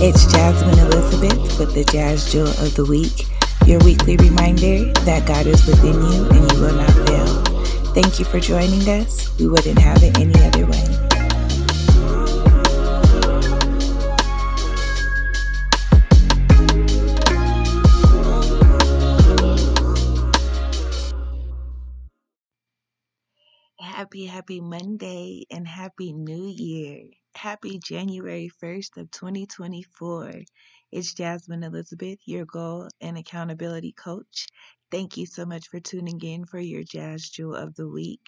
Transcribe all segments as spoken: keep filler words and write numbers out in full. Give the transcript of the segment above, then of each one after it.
It's Jasmine Elizabeth with the Jazz Jewel of the Week, your weekly reminder that God is within you and you will not fail. Thank you for joining us. We wouldn't have it any other way. Happy, happy Monday and happy New Year. Happy January first of twenty twenty-four. It's Jasmine Elizabeth, your goal and accountability coach. Thank you so much for tuning in for your Jazz Jewel of the Week.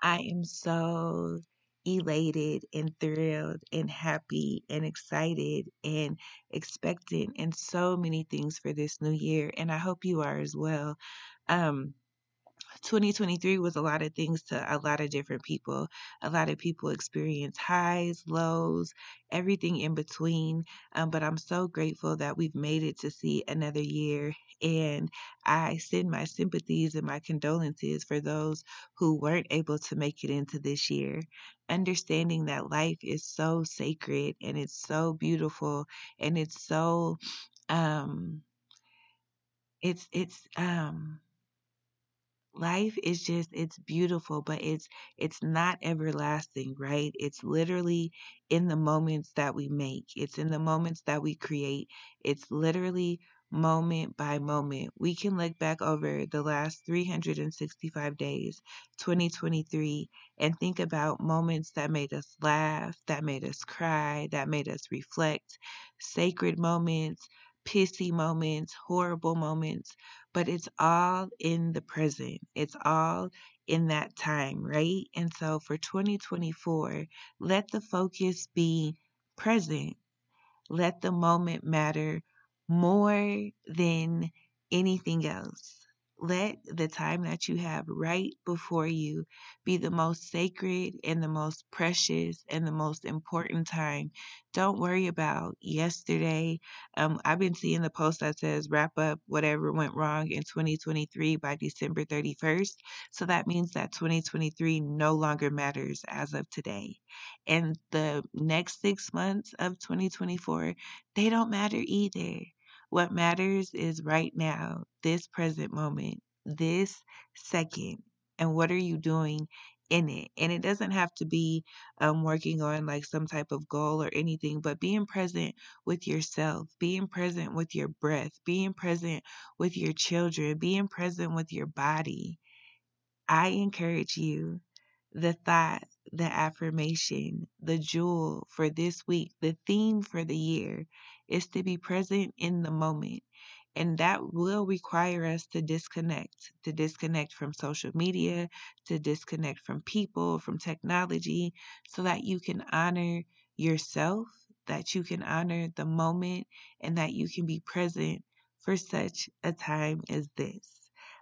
I am so elated and thrilled and happy and excited and expectant and so many things for this new year. And I hope you are as well. Um, twenty twenty-three was a lot of things to a lot of different people. A lot of people experience highs, lows, everything in between. Um, but I'm so grateful that we've made it to see another year. And I send my sympathies and my condolences for those who weren't able to make it into this year. Understanding that life is so sacred and it's so beautiful and it's so, um, it's, it's, um, life is just, it's beautiful, but it's it's not everlasting, right? It's literally in the moments that we make. It's in the moments that we create. It's literally moment by moment. We can look back over the last three hundred sixty-five days, twenty twenty-three, and think about moments that made us laugh, that made us cry, that made us reflect, sacred moments, pissy moments, horrible moments, but it's all in the present. It's all in that time, right? And so for twenty twenty-four, let the focus be present. Let the moment matter more than anything else. Let the time that you have right before you be the most sacred and the most precious and the most important time. Don't worry about yesterday. Um, I've been seeing the post that says wrap up whatever went wrong in twenty twenty-three by December thirty-first. So that means that twenty twenty-three no longer matters as of today. And the next six months of twenty twenty-four, they don't matter either. What matters is right now, this present moment, this second, and what are you doing in it? And it doesn't have to be um, working on like some type of goal or anything, but being present with yourself, being present with your breath, being present with your children, being present with your body. I encourage you, the thought, the affirmation, the jewel for this week, the theme for the year is to be present in the moment. And that will require us to disconnect, to disconnect from social media, to disconnect from people, from technology, so that you can honor yourself, that you can honor the moment, and that you can be present for such a time as this.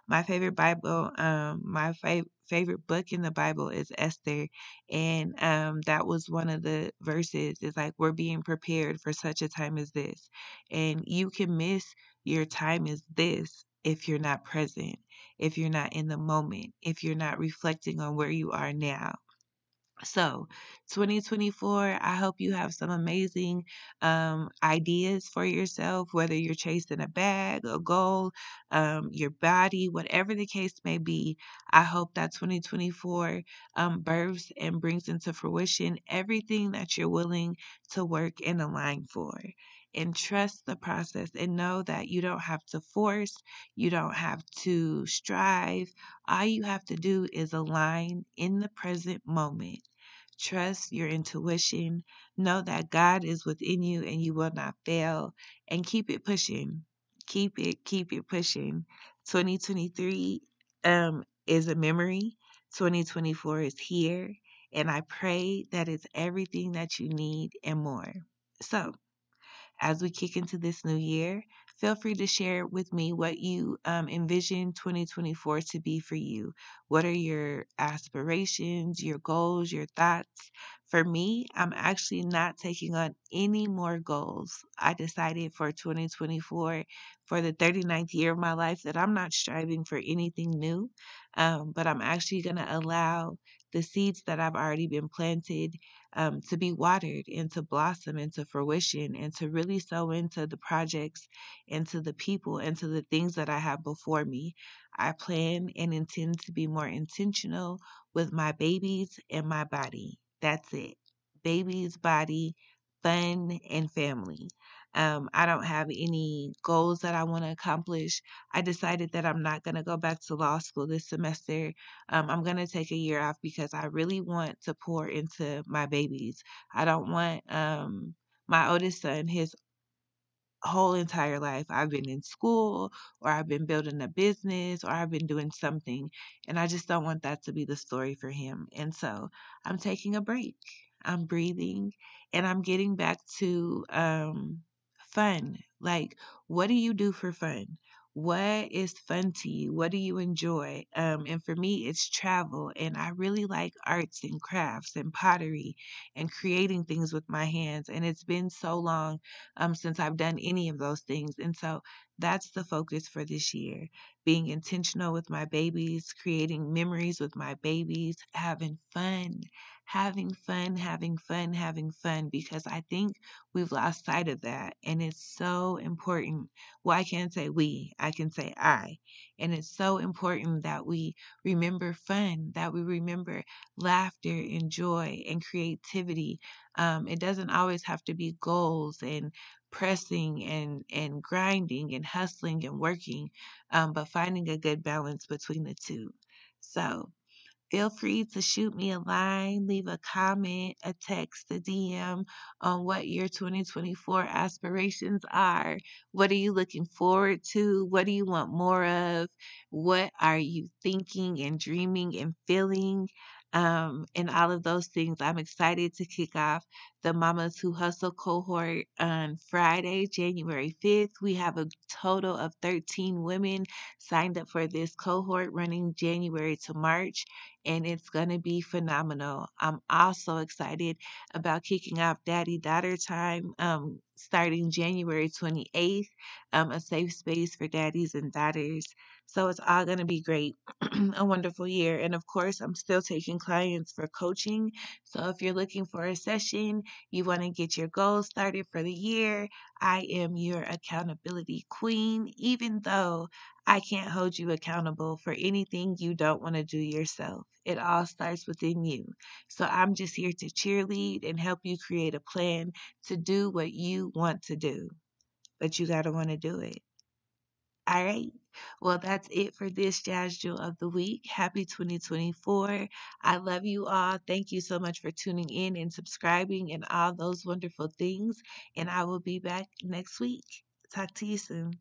My favorite Bible, um, my fav- favorite book in the Bible is Esther. And um, that was one of the verses. It's like, we're being prepared for such a time as this. And you can miss your time as this if you're not present, if you're not in the moment, if you're not reflecting on where you are now. So twenty twenty-four, I hope you have some amazing um, ideas for yourself, whether you're chasing a bag, a goal, um, your body, whatever the case may be. I hope that twenty twenty-four um, births and brings into fruition everything that you're willing to work and align for. And trust the process and know that you don't have to force, you don't have to strive. All you have to do is align in the present moment. Trust your intuition. Know that God is within you and you will not fail. And keep it pushing. Keep it, keep it pushing. twenty twenty-three um, is a memory. twenty twenty-four is here. And I pray that it's everything that you need and more. So, as we kick into this new year, feel free to share with me what you um, envision twenty twenty-four to be for you. What are your aspirations, your goals, your thoughts? For me, I'm actually not taking on any more goals. I decided for twenty twenty-four, for the thirty-ninth year of my life, that I'm not striving for anything new, um, but I'm actually going to allow the seeds that I've already been planted um, to be watered and to blossom into fruition and to really sow into the projects and to the people and to the things that I have before me. I plan and intend to be more intentional with my babies and my body. That's it. Babies, body, fun, and family. Um, I don't have any goals that I want to accomplish. I decided that I'm not going to go back to law school this semester. Um, I'm going to take a year off because I really want to pour into my babies. I don't want um, my oldest son, his whole entire life, I've been in school or I've been building a business or I've been doing something. And I just don't want that to be the story for him. And so I'm taking a break. I'm breathing and I'm getting back to um, fun. Like, what do you do for fun? What is fun to you? What do you enjoy? Um, and for me, it's travel. And I really like arts and crafts and pottery and creating things with my hands. And it's been so long um, since I've done any of those things. And so that's the focus for this year. Being intentional with my babies, creating memories with my babies, having fun, having fun, having fun, having fun, because I think we've lost sight of that. And it's so important. Well, I can't say we, I can say I. And it's so important that we remember fun, that we remember laughter and joy and creativity. Um, it doesn't always have to be goals and pressing and, and grinding and hustling and working, um, but finding a good balance between the two. So feel free to shoot me a line, leave a comment, a text, a D M on what your twenty twenty-four aspirations are. What are you looking forward to? What do you want more of? What are you thinking and dreaming and feeling? Um, and all of those things. I'm excited to kick off the Mamas Who Hustle cohort on Friday, January fifth. We have a total of thirteen women signed up for this cohort running January to March, and it's going to be phenomenal. I'm also excited about kicking off Daddy-Daughter Time um, starting January twenty-eighth, um, a safe space for daddies and daughters. So it's all going to be great, a wonderful year. And of course, I'm still taking clients for coaching. So if you're looking for a session, you want to get your goals started for the year, I am your accountability queen, even though I can't hold you accountable for anything you don't want to do yourself. It all starts within you. So I'm just here to cheerlead and help you create a plan to do what you want to do. But you got to want to do it. All right. Well, that's it for this Jazz Jewel of the Week. Happy twenty twenty-four. I love you all. Thank you so much for tuning in and subscribing and all those wonderful things. And I will be back next week. Talk to you soon.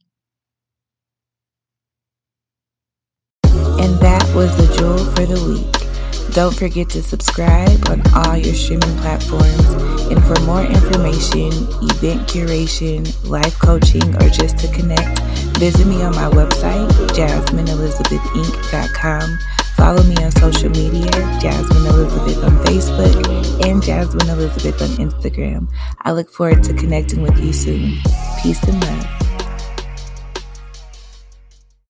And that was the Jewel for the Week. Don't forget to subscribe on all your streaming platforms. And for more information, event curation, life coaching, or just to connect, visit me on my website, Jasmine Elizabeth Inc dot com. Follow me on social media, Jasmine Elizabeth on Facebook and Jasmine Elizabeth on Instagram. I look forward to connecting with you soon. Peace and love.